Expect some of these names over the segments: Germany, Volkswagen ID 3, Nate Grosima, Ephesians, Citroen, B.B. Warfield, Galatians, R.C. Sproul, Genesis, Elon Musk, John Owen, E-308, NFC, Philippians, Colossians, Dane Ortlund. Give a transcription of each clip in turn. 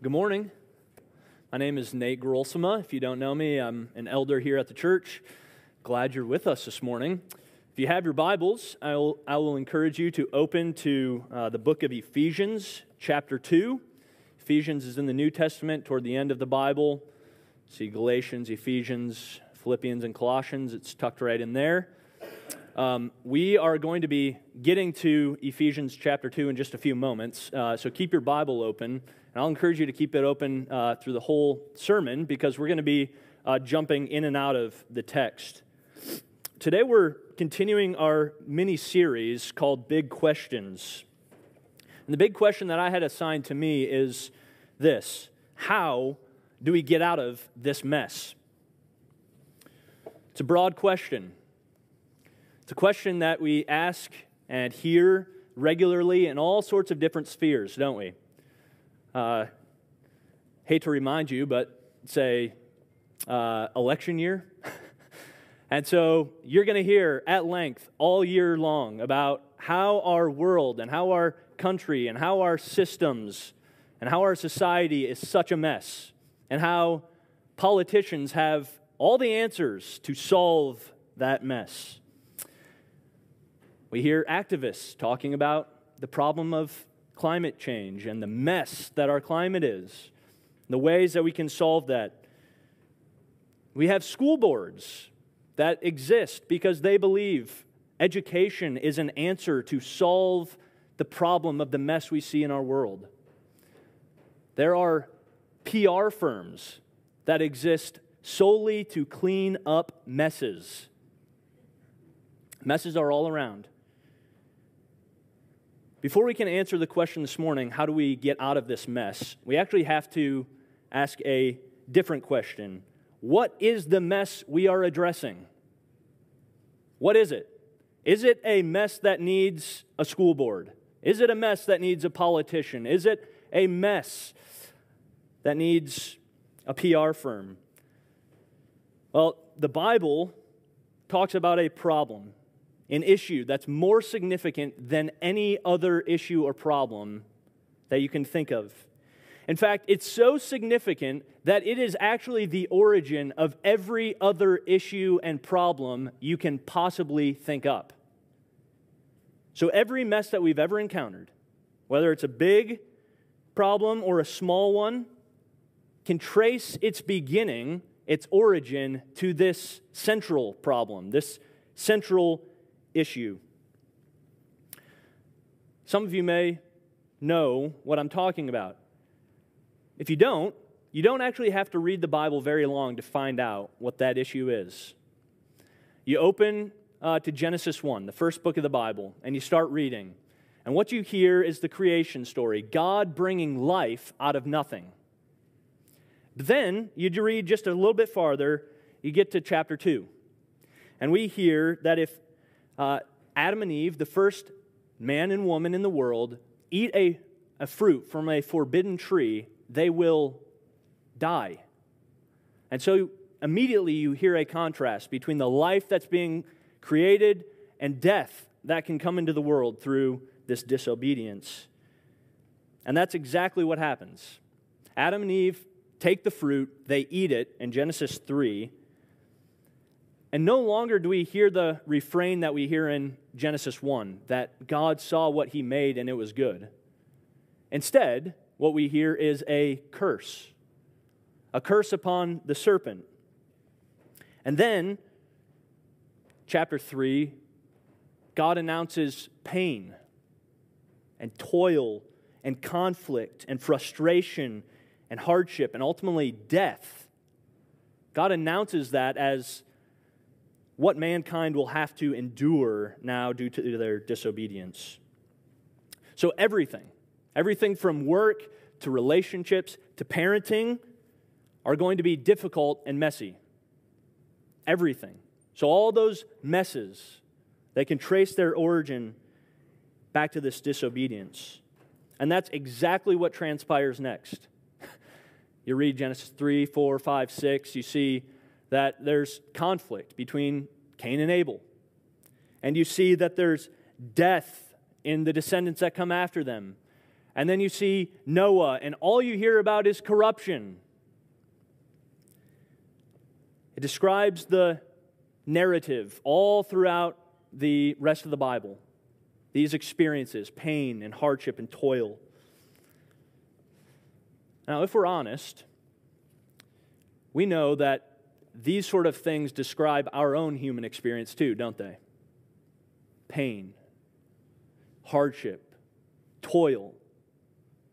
Good morning. My name is Nate Grosima. If you don't know me, I'm an elder here at the church. Glad you're with us this morning. If you have your Bibles, I will encourage you to open to the book of Ephesians, chapter 2. Ephesians is in the New Testament toward the end of the Bible. See Galatians, Ephesians, Philippians, and Colossians. It's tucked right in there. We are going to be getting to Ephesians chapter 2 in just a few moments, so keep your Bible open, and I'll encourage you to keep it open through the whole sermon, because we're going to be jumping in and out of the text. Today we're continuing our mini-series called Big Questions, and the big question that I had assigned to me is this: how do we get out of this mess? It's a broad question. It's a question that we ask and hear regularly in all sorts of different spheres, don't we? Hate to remind you, but say, election year. And so you're going to hear at length all year long about how our world and how our country and how our systems and how our society is such a mess, and how politicians have all the answers to solve that mess. We hear activists talking about the problem of climate change and the mess that our climate is, the ways that we can solve that. We have school boards that exist because they believe education is an answer to solve the problem of the mess we see in our world. There are PR firms that exist solely to clean up messes. Messes are all around. Before we can answer the question this morning, how do we get out of this mess, we actually have to ask a different question. What is the mess we are addressing? What is it? Is it a mess that needs a school board? Is it a mess that needs a politician? Is it a mess that needs a PR firm? Well, the Bible talks about a problem, an issue that's more significant than any other issue or problem that you can think of. In fact, it's so significant that it is actually the origin of every other issue and problem you can possibly think up. So every mess that we've ever encountered, whether it's a big problem or a small one, can trace its beginning, its origin, to this central problem, this central issue. Some of you may know what I'm talking about. If you don't actually have to read the Bible very long to find out what that issue is. You open to Genesis 1, the first book of the Bible, and you start reading. And what you hear is the creation story, God bringing life out of nothing. But then, you read just a little bit farther, you get to chapter 2. And we hear that if Adam and Eve, the first man and woman in the world, eat a fruit from a forbidden tree, they will die. And so immediately you hear a contrast between the life that's being created and death that can come into the world through this disobedience. And that's exactly what happens. Adam and Eve take the fruit, they eat it in Genesis 3, and no longer do we hear the refrain that we hear in Genesis 1, that God saw what he made and it was good. Instead, what we hear is a curse upon the serpent. And then, chapter 3, God announces pain and toil and conflict and frustration and hardship and ultimately death. God announces that as what mankind will have to endure now due to their disobedience. So everything from work to relationships to parenting are going to be difficult and messy. Everything. So all those messes, they can trace their origin back to this disobedience. And that's exactly what transpires next. You read Genesis 3, 4, 5, 6, you see that there's conflict between Cain and Abel. And you see that there's death in the descendants that come after them. And then you see Noah, and all you hear about is corruption. It describes the narrative all throughout the rest of the Bible. These experiences, pain and hardship and toil. Now, if we're honest, we know that these sort of things describe our own human experience too, don't they? Pain, hardship, toil,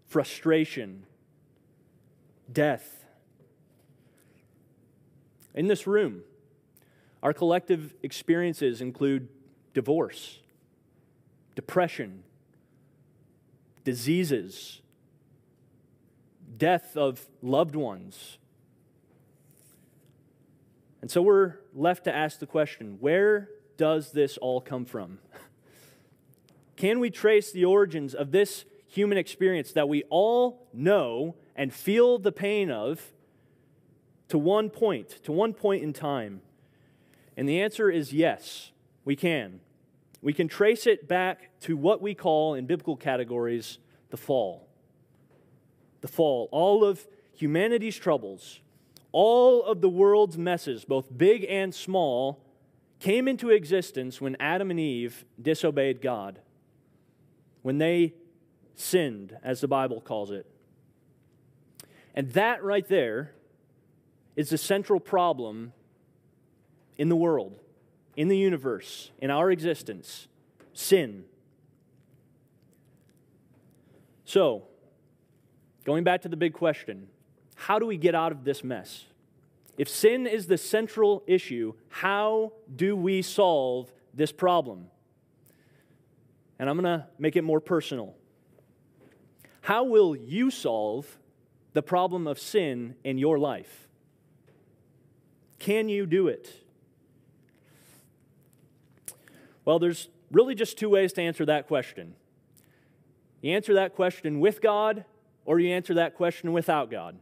frustration, death. In this room, our collective experiences include divorce, depression, diseases, death of loved ones. And so we're left to ask the question, where does this all come from? Can we trace the origins of this human experience that we all know and feel the pain of to one point in time? And the answer is yes, we can. We can trace it back to what we call, in biblical categories, the fall. The fall, all of humanity's troubles, all of the world's messes, both big and small, came into existence when Adam and Eve disobeyed God, when they sinned, as the Bible calls it. And that right there is the central problem in the world, in the universe, in our existence, sin. So, going back to the big question, how do we get out of this mess? If sin is the central issue, how do we solve this problem? And I'm going to make it more personal. How will you solve the problem of sin in your life? Can you do it? Well, there's really just two ways to answer that question. You answer that question with God, or you answer that question without God.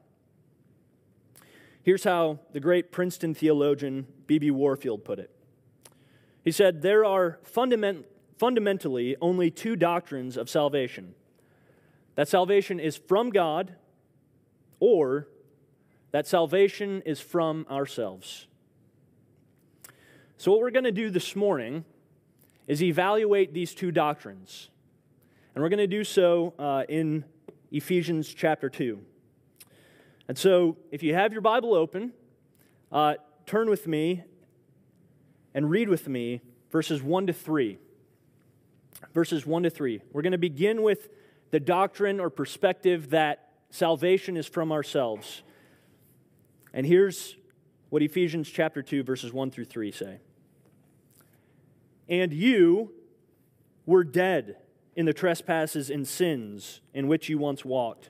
Here's how the great Princeton theologian B.B. Warfield put it. He said, there are fundamentally only two doctrines of salvation. That salvation is from God, or that salvation is from ourselves. So what we're going to do this morning is evaluate these two doctrines. And we're going to do so in Ephesians chapter 2. And so, if you have your Bible open, turn with me and read with me verses 1 to 3. Verses 1 to 3. We're going to begin with the doctrine or perspective that salvation is from ourselves. And here's what Ephesians chapter 2, verses 1 through 3 say. And you were dead in the trespasses and sins in which you once walked,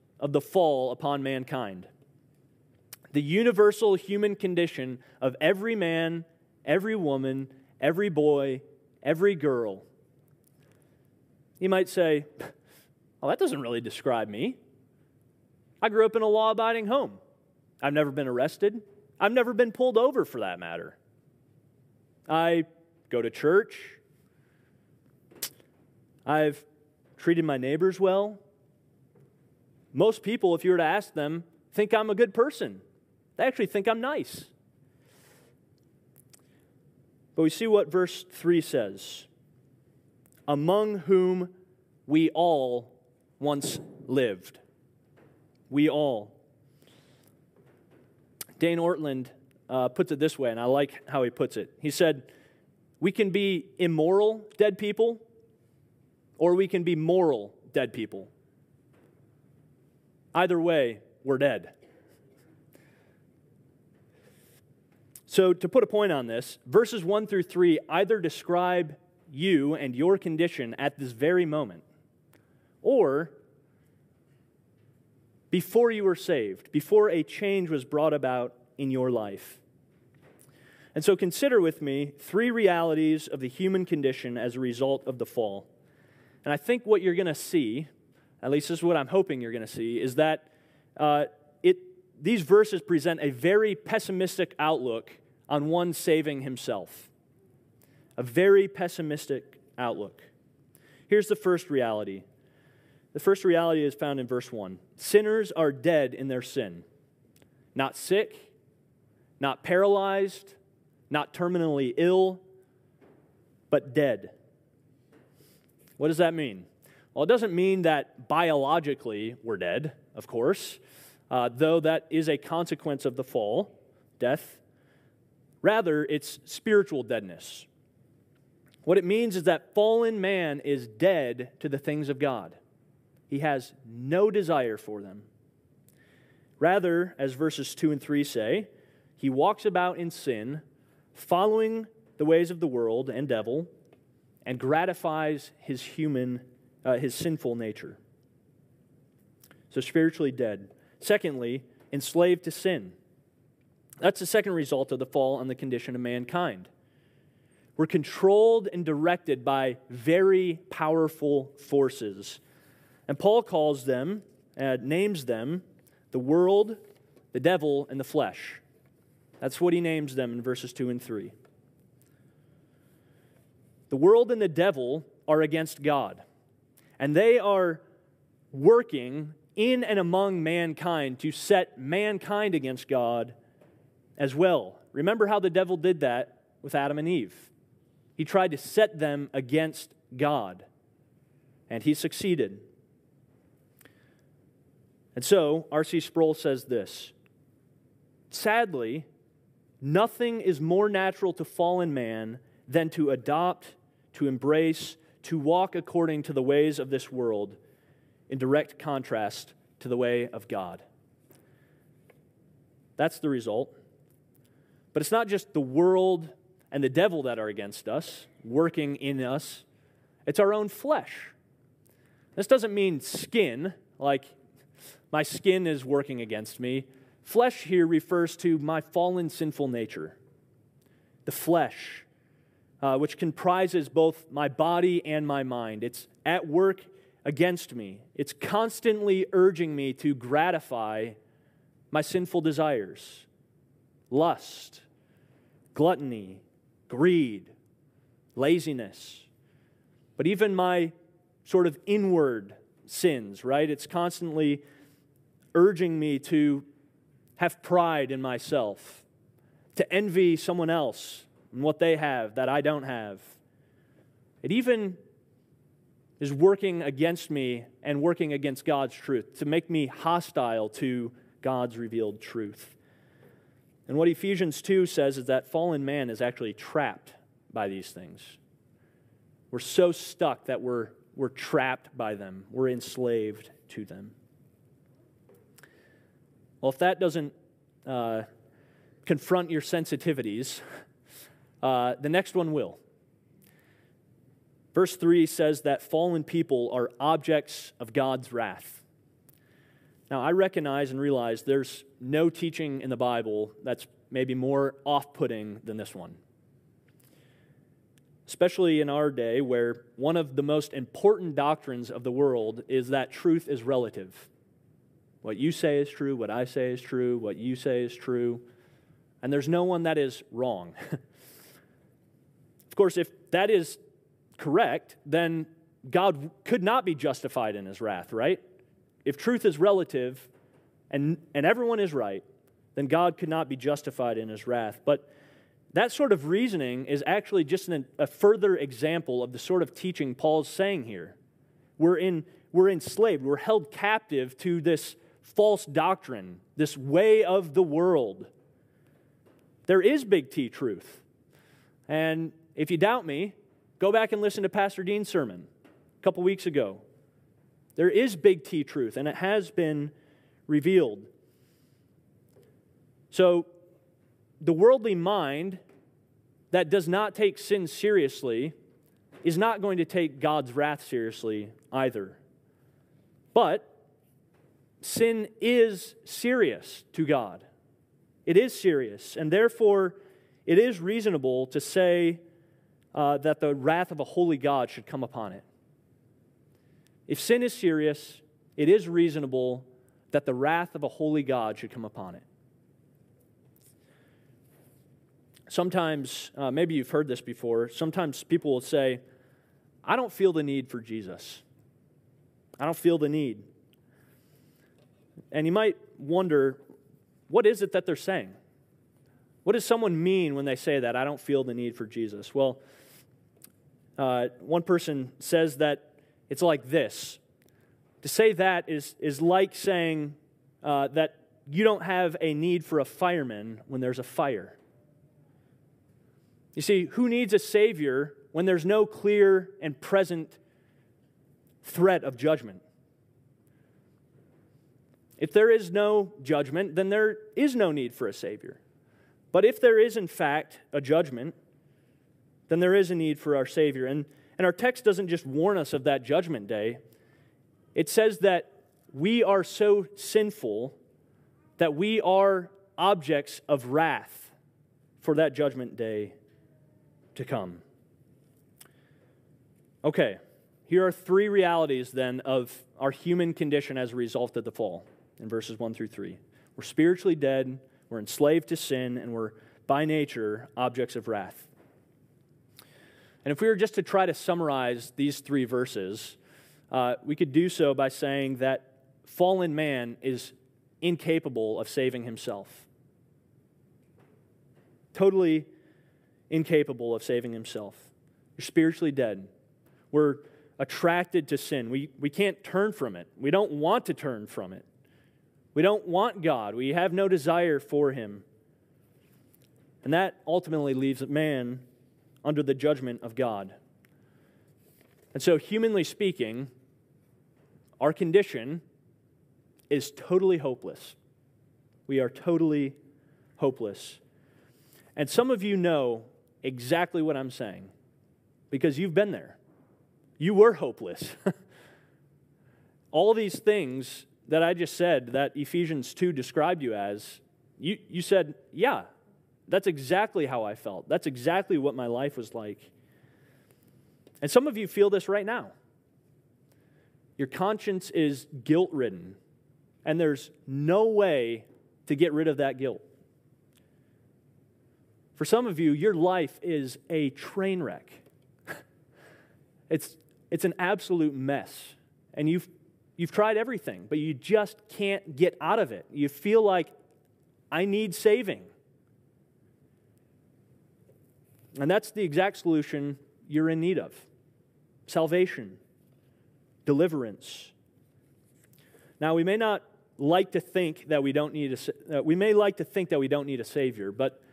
of the fall upon mankind. The universal human condition of every man, every woman, every boy, every girl. You might say, well, that doesn't really describe me. I grew up in a law-abiding home. I've never been arrested. I've never been pulled over, for that matter. I go to church. I've treated my neighbors well. Most people, if you were to ask them, think I'm a good person. They actually think I'm nice. But we see what verse 3 says. Among whom we all once lived. We all. Dane Ortlund puts it this way, and I like how he puts it. He said, we can be immoral dead people, or we can be moral dead people. Either way, we're dead. So to put a point on this, verses 1 through 3 either describe you and your condition at this very moment, or before you were saved, before a change was brought about in your life. And so consider with me three realities of the human condition as a result of the fall. And I think what you're going to see, at least this is what I'm hoping you're going to see, is that these verses present a very pessimistic outlook on one saving himself. A very pessimistic outlook. Here's the first reality. The first reality is found in verse 1. Sinners are dead in their sin. Not sick, not paralyzed, not terminally ill, but dead. What does that mean? Well, it doesn't mean that biologically we're dead, of course, though that is a consequence of the fall, death. Rather, it's spiritual deadness. What it means is that fallen man is dead to the things of God. He has no desire for them. Rather, as verses 2 and 3 say, he walks about in sin, following the ways of the world and devil, and gratifies his sinful nature. So spiritually dead. Secondly, enslaved to sin. That's the second result of the fall on the condition of mankind. We're controlled and directed by very powerful forces. And Paul calls them, names them, the world, the devil, and the flesh. That's what he names them in verses 2 and 3. The world and the devil are against God, and they are working in and among mankind to set mankind against God as well. Remember how the devil did that with Adam and Eve. He tried to set them against God, and he succeeded. And so, R.C. Sproul says this, sadly, nothing is more natural to fallen man than to adopt, to embrace, to walk according to the ways of this world in direct contrast to the way of God. That's the result. But it's not just the world and the devil that are against us, working in us. It's our own flesh. This doesn't mean skin, like my skin is working against me. Flesh here refers to my fallen sinful nature, the flesh, which comprises both my body and my mind. It's at work against me. It's constantly urging me to gratify my sinful desires, lust, gluttony, greed, laziness, but even my sort of inward sins, right? It's constantly urging me to have pride in myself, to envy someone else and what they have that I don't have. It even is working against me and working against God's truth to make me hostile to God's revealed truth. And what Ephesians 2 says is that fallen man is actually trapped by these things. We're so stuck that we're trapped by them. We're enslaved to them. Well, if that doesn't confront your sensitivities, the next one will. Verse 3 says that fallen people are objects of God's wrath. Now, I recognize and realize there's no teaching in the Bible that's maybe more off-putting than this one. Especially in our day where one of the most important doctrines of the world is that truth is relative. What you say is true, what I say is true, what you say is true. And there's no one that is wrong. Of course, if that is correct, then God could not be justified in his wrath, right? If truth is relative and everyone is right, then God could not be justified in his wrath. But that sort of reasoning is actually just a further example of the sort of teaching Paul's saying here. We're enslaved. We're held captive to this false doctrine, this way of the world. There is big T truth. And if you doubt me, go back and listen to Pastor Dean's sermon a couple weeks ago. There is big T truth, and it has been revealed. So the worldly mind that does not take sin seriously is not going to take God's wrath seriously either. But sin is serious to God. It is serious, and therefore it is reasonable to say that the wrath of a holy God should come upon it. If sin is serious, it is reasonable that the wrath of a holy God should come upon it. Sometimes, maybe you've heard this before, sometimes people will say, I don't feel the need for Jesus. I don't feel the need. And you might wonder, what is it that they're saying? What does someone mean when they say that, I don't feel the need for Jesus? Well, one person says that it's like this. To say that is like saying that you don't have a need for a fireman when there's a fire. You see, who needs a Savior when there's no clear and present threat of judgment? If there is no judgment, then there is no need for a Savior. But if there is, in fact, a judgment, then there is a need for our Savior. And our text doesn't just warn us of that judgment day. It says that we are so sinful that we are objects of wrath for that judgment day to come. Okay, here are three realities then of our human condition as a result of the fall in verses 1 through 3. We're spiritually dead, we're enslaved to sin, and we're by nature objects of wrath. And if we were just to try to summarize these three verses, we could do so by saying that fallen man is incapable of saving himself. Totally incapable of saving himself. You're spiritually dead. We're attracted to sin. We can't turn from it. We don't want to turn from it. We don't want God. We have no desire for Him. And that ultimately leaves man under the judgment of God. And so, humanly speaking, our condition is totally hopeless. We are totally hopeless. And some of you know exactly what I'm saying because you've been there. You were hopeless. All these things that I just said that Ephesians 2 described you as, you said, yeah, that's exactly how I felt. That's exactly what my life was like. And some of you feel this right now. Your conscience is guilt-ridden, and there's no way to get rid of that guilt. For some of you, your life is a train wreck. It's an absolute mess, and you've tried everything, but you just can't get out of it. You feel like, I need saving. And that's the exact solution you're in need of. Salvation, deliverance. Now, we may not like to think that we don't need a savior, but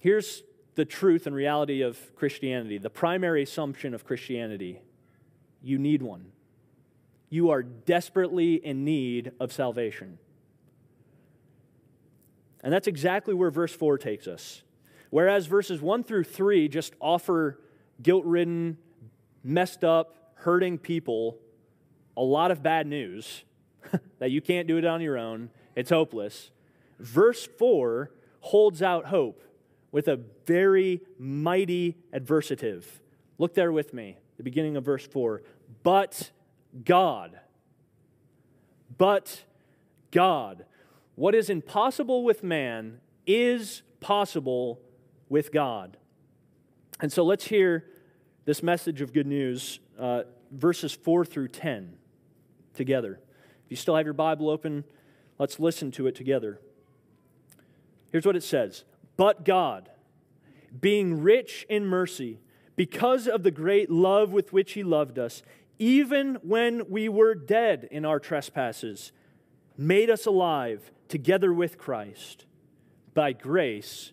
here's the truth and reality of Christianity. The primary assumption of Christianity: you need one. You are desperately in need of salvation. And that's exactly where verse 4 takes us. Whereas verses 1 through 3 just offer guilt-ridden, messed up, hurting people a lot of bad news that you can't do it on your own, it's hopeless. Verse 4 holds out hope with a very mighty adversative. Look there with me, the beginning of verse 4. But God, what is impossible with man is possible with God. And so let's hear this message of good news, verses 4 through 10 together. If you still have your Bible open, let's listen to it together. Here's what it says. But God, being rich in mercy, because of the great love with which He loved us, even when we were dead in our trespasses, made us alive together with Christ. By grace,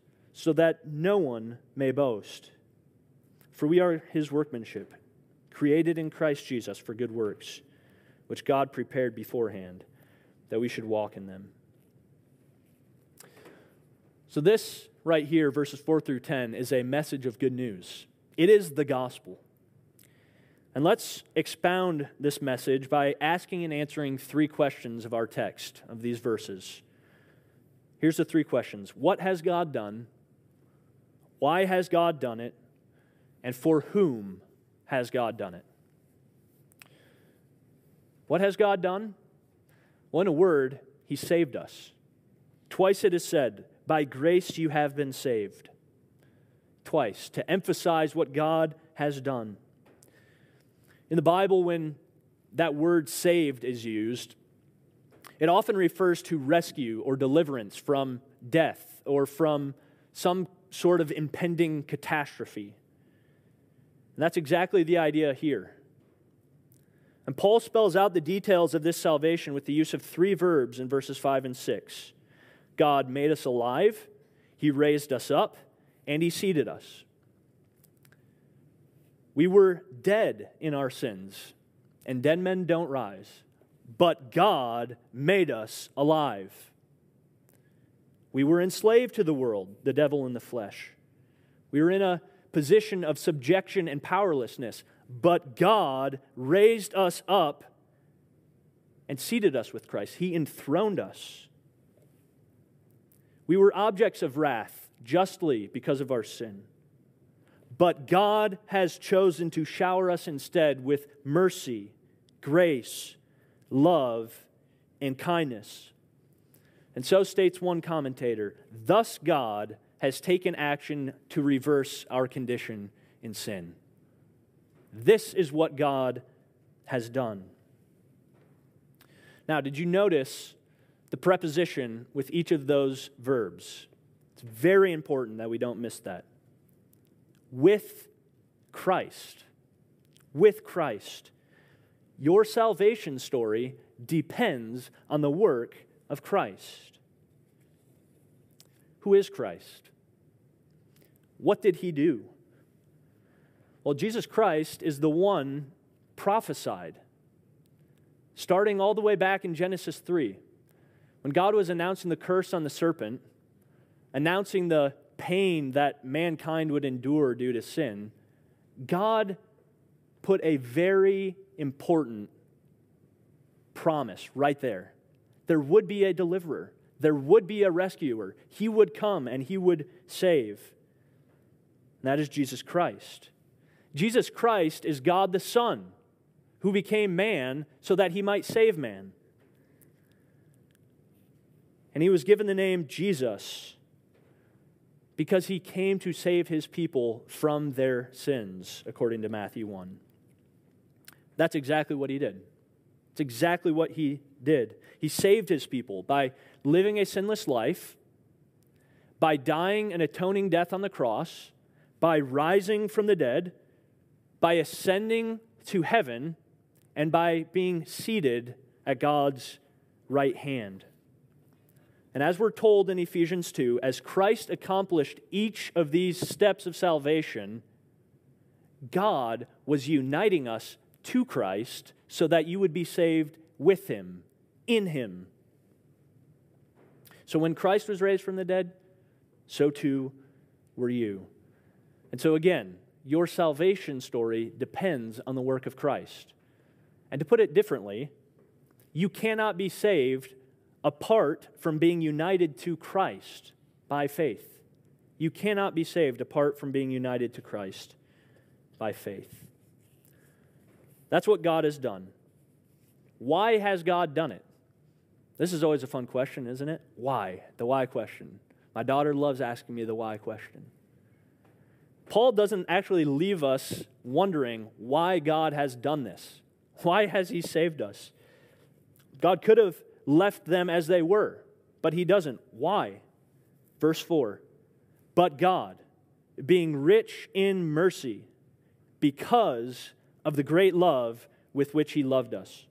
so that no one may boast. For we are His workmanship, created in Christ Jesus for good works, which God prepared beforehand, that we should walk in them. So this right here, verses 4 through 10, is a message of good news. It is the gospel. And let's expound this message by asking and answering three questions of our text, of these verses. Here's the three questions. What has God done? Why has God done it? And for whom has God done it? What has God done? Well, in a word, He saved us. Twice it is said, by grace you have been saved. Twice, to emphasize what God has done. In the Bible, when that word saved is used, it often refers to rescue or deliverance from death or from some sort of impending catastrophe. And that's exactly the idea here. And Paul spells out the details of this salvation with the use of three verbs in verses 5 and 6. God made us alive, He raised us up, and He seated us. We were dead in our sins, and dead men don't rise, but God made us alive. We were enslaved to the world, the devil and the flesh. We were in a position of subjection and powerlessness, but God raised us up and seated us with Christ. He enthroned us. We were objects of wrath, justly because of our sin. But God has chosen to shower us instead with mercy, grace, love, and kindness. And so states one commentator, thus God has taken action to reverse our condition in sin. This is what God has done. Now, did you notice the preposition with each of those verbs? It's very important that we don't miss that. With Christ. With Christ. Your salvation story depends on the work of Christ. Who is Christ? What did He do? Well, Jesus Christ is the one prophesied, starting all the way back in Genesis 3, when God was announcing the curse on the serpent, announcing the pain that mankind would endure due to sin. God put a very important promise right there. There would be a deliverer. There would be a rescuer. He would come and He would save. And that is Jesus Christ. Jesus Christ is God the Son, who became man so that He might save man. And He was given the name Jesus because He came to save His people from their sins, according to Matthew 1. That's exactly what He did. It's exactly what He did. He saved His people by living a sinless life, by dying an atoning death on the cross, by rising from the dead, by ascending to heaven, and by being seated at God's right hand. And as we're told in Ephesians 2, as Christ accomplished each of these steps of salvation, God was uniting us to Christ so that you would be saved with Him, in Him. So when Christ was raised from the dead, so too were you. And so again, your salvation story depends on the work of Christ. And to put it differently, you cannot be saved apart from being united to Christ by faith. You cannot be saved apart from being united to Christ by faith. That's what God has done. Why has God done it? This is always a fun question, isn't it? Why? The why question. My daughter loves asking me the why question. Paul doesn't actually leave us wondering why God has done this. Why has He saved us? God could have left them as they were, but He doesn't. Why? Verse 4, but God, being rich in mercy, because of the great love with which He loved us.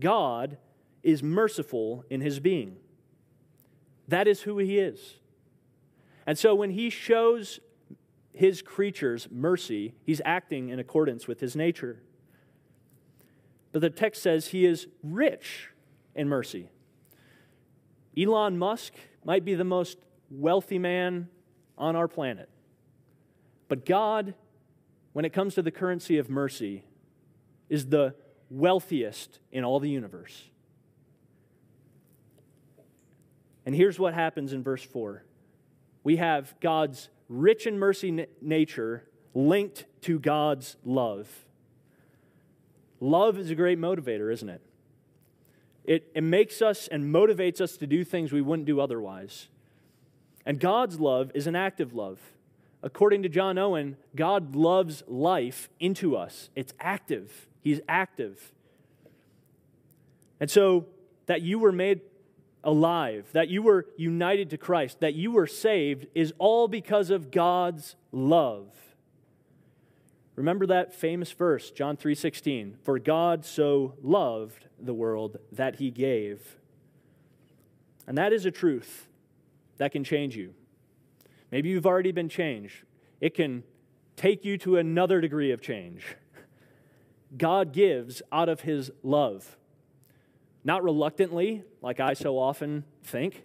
God is merciful in his being. That is who he is. And so when he shows his creatures mercy, he's acting in accordance with his nature. But the text says he is rich in mercy. Elon Musk might be the most wealthy man on our planet. But God, when it comes to the currency of mercy, is the wealthiest in all the universe. And here's what happens in verse 4. We have God's rich in mercy nature linked to God's love. Love is a great motivator, isn't it? It makes us and motivates us to do things we wouldn't do otherwise. And God's love is an active love. According to John Owen, God loves life into us. It's active. He's active. And so that you were made alive, that you were united to Christ, that you were saved is all because of God's love. Remember that famous verse, John 3:16, for God so loved the world that he gave. And that is a truth that can change you. Maybe you've already been changed. It can take you to another degree of change. God gives out of his love. Not reluctantly, like I so often think.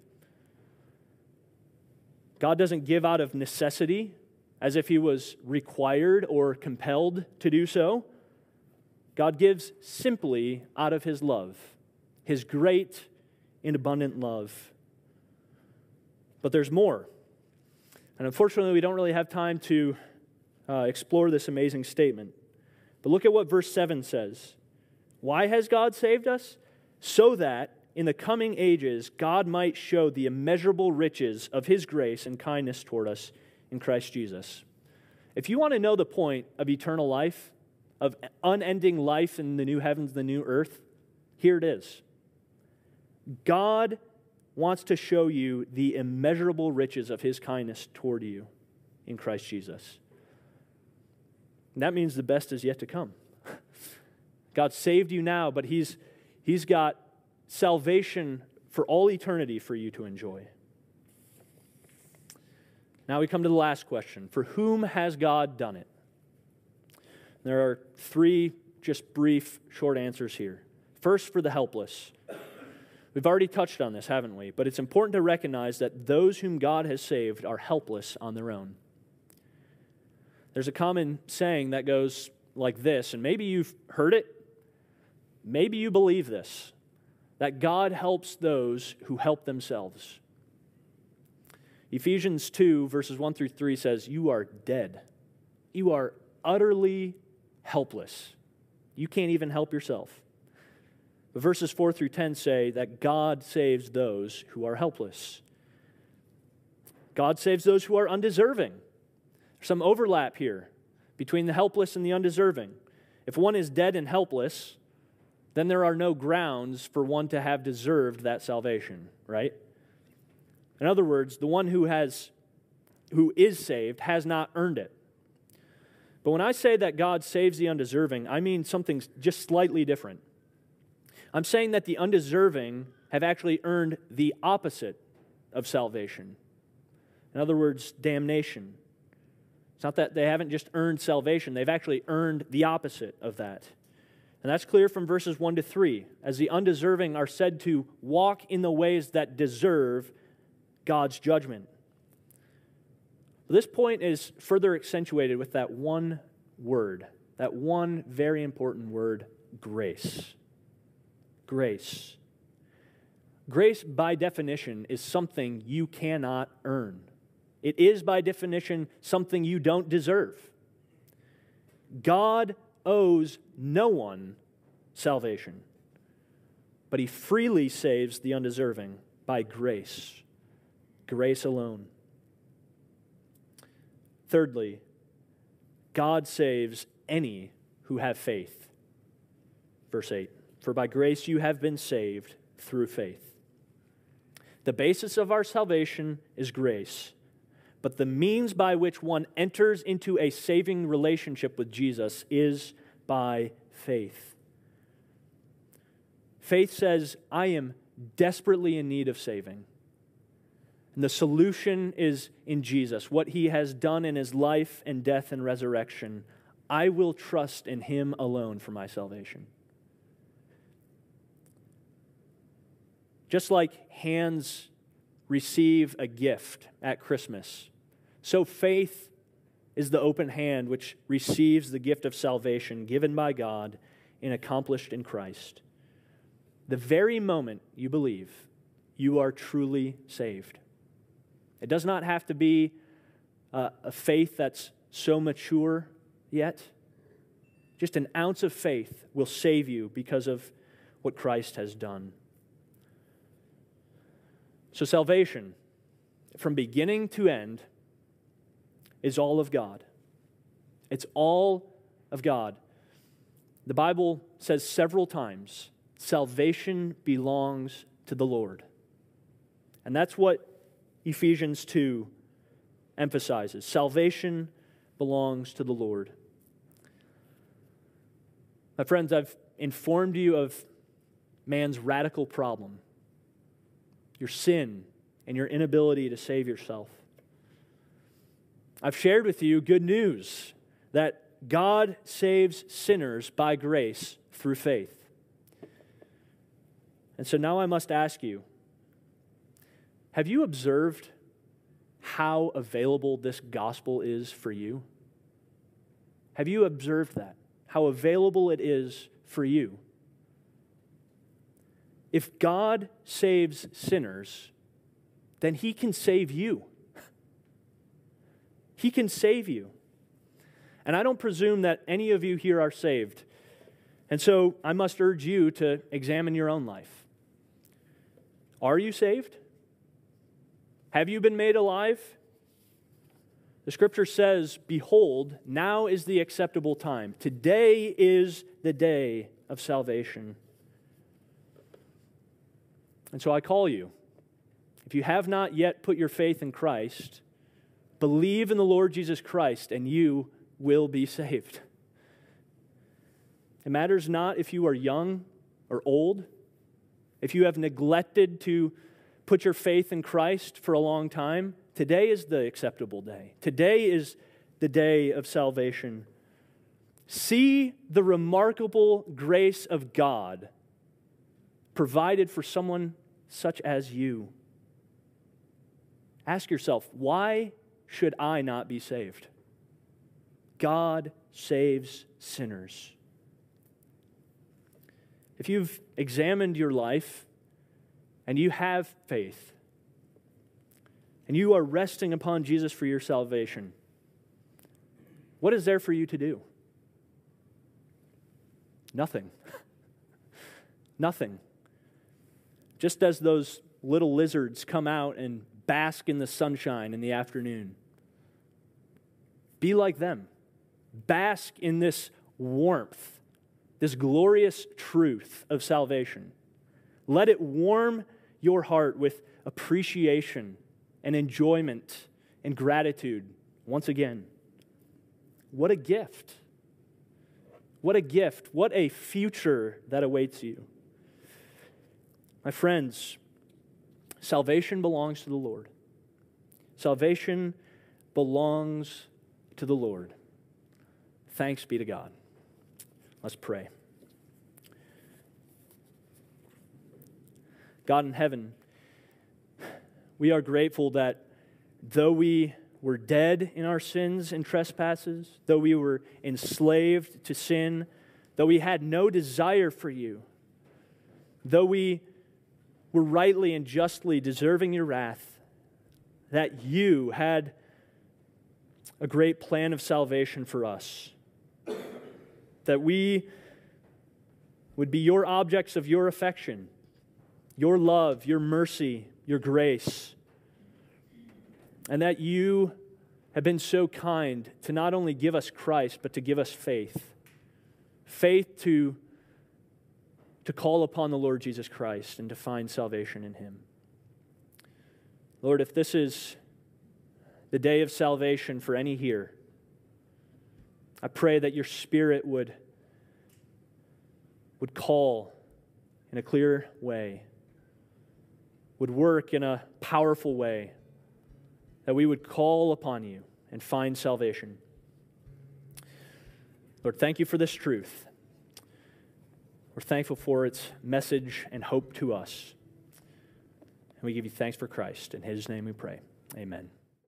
God doesn't give out of necessity, as if he was required or compelled to do so. God gives simply out of his love, his great and abundant love. But there's more. And unfortunately, we don't really have time to explore this amazing statement. But look at what verse 7 says. Why has God saved us? So that in the coming ages God might show the immeasurable riches of his grace and kindness toward us in Christ Jesus. If you want to know the point of eternal life, of unending life in the new heavens, the new earth, here it is. God wants to show you the immeasurable riches of his kindness toward you in Christ Jesus. And that means the best is yet to come. God saved you now, but He's got salvation for all eternity for you to enjoy. Now we come to the last question. For whom has God done it? There are three just brief, short answers here. First, for the helpless. We've already touched on this, haven't we? But it's important to recognize that those whom God has saved are helpless on their own. There's a common saying that goes like this, and maybe you've heard it. Maybe you believe this, that God helps those who help themselves. Ephesians 2, verses 1 through 3 says, you are dead. You are utterly helpless. You can't even help yourself. But verses 4 through 10 say that God saves those who are helpless. God saves those who are undeserving. There's some overlap here between the helpless and the undeserving. If one is dead and helpless, then there are no grounds for one to have deserved that salvation, right? In other words, the one who is saved has not earned it. But when I say that God saves the undeserving, I mean something just slightly different. I'm saying that the undeserving have actually earned the opposite of salvation. In other words, damnation. It's not that they haven't just earned salvation, they've actually earned the opposite of that. And that's clear from verses 1 to 3, as the undeserving are said to walk in the ways that deserve God's judgment. This point is further accentuated with that one word, that one very important word, grace. Grace. Grace, by definition, is something you cannot earn. It is, by definition, something you don't deserve. God owes no one salvation, but he freely saves the undeserving by grace, grace alone. Thirdly, God saves any who have faith. Verse 8, for by grace you have been saved through faith. The basis of our salvation is grace. But the means by which one enters into a saving relationship with Jesus is by faith. Faith says, I am desperately in need of saving. And the solution is in Jesus, what he has done in his life and death and resurrection. I will trust in him alone for my salvation. Just like hands receive a gift at Christmas, so faith is the open hand which receives the gift of salvation given by God and accomplished in Christ. The very moment you believe, you are truly saved. It does not have to be a faith that's so mature yet. Just an ounce of faith will save you because of what Christ has done. So salvation, from beginning to end, is all of God. It's all of God. The Bible says several times, salvation belongs to the Lord. And that's what Ephesians 2 emphasizes. Salvation belongs to the Lord. My friends, I've informed you of man's radical problem. Your sin, and your inability to save yourself. I've shared with you good news that God saves sinners by grace through faith. And so now I must ask you, have you observed how available this gospel is for you? Have you observed that? How available it is for you? If God saves sinners, then he can save you. He can save you. And I don't presume that any of you here are saved. And so I must urge you to examine your own life. Are you saved? Have you been made alive? The Scripture says, behold, now is the acceptable time. Today is the day of salvation. And so I call you, if you have not yet put your faith in Christ, believe in the Lord Jesus Christ and you will be saved. It matters not if you are young or old, if you have neglected to put your faith in Christ for a long time, today is the acceptable day. Today is the day of salvation. See the remarkable grace of God provided for someone such as you. Ask yourself, why should I not be saved? God saves sinners. If you've examined your life and you have faith and you are resting upon Jesus for your salvation, what is there for you to do? Nothing. Nothing. Just as those little lizards come out and bask in the sunshine in the afternoon. Be like them. Bask in this warmth, this glorious truth of salvation. Let it warm your heart with appreciation and enjoyment and gratitude once again. What a gift. What a gift. What a future that awaits you. My friends, salvation belongs to the Lord. Salvation belongs to the Lord. Thanks be to God. Let's pray. God in heaven, we are grateful that though we were dead in our sins and trespasses, though we were enslaved to sin, though we had no desire for you, though we were rightly and justly deserving your wrath, that you had a great plan of salvation for us, that we would be your objects of your affection, your love, your mercy, your grace, and that you have been so kind to not only give us Christ, but to give us faith, faith to call upon the Lord Jesus Christ and to find salvation in him. Lord, if this is the day of salvation for any here, I pray that your Spirit would call in a clear way, would work in a powerful way, that we would call upon you and find salvation. Lord, thank you for this truth. We're thankful for its message and hope to us. And we give you thanks for Christ. In his name we pray. Amen.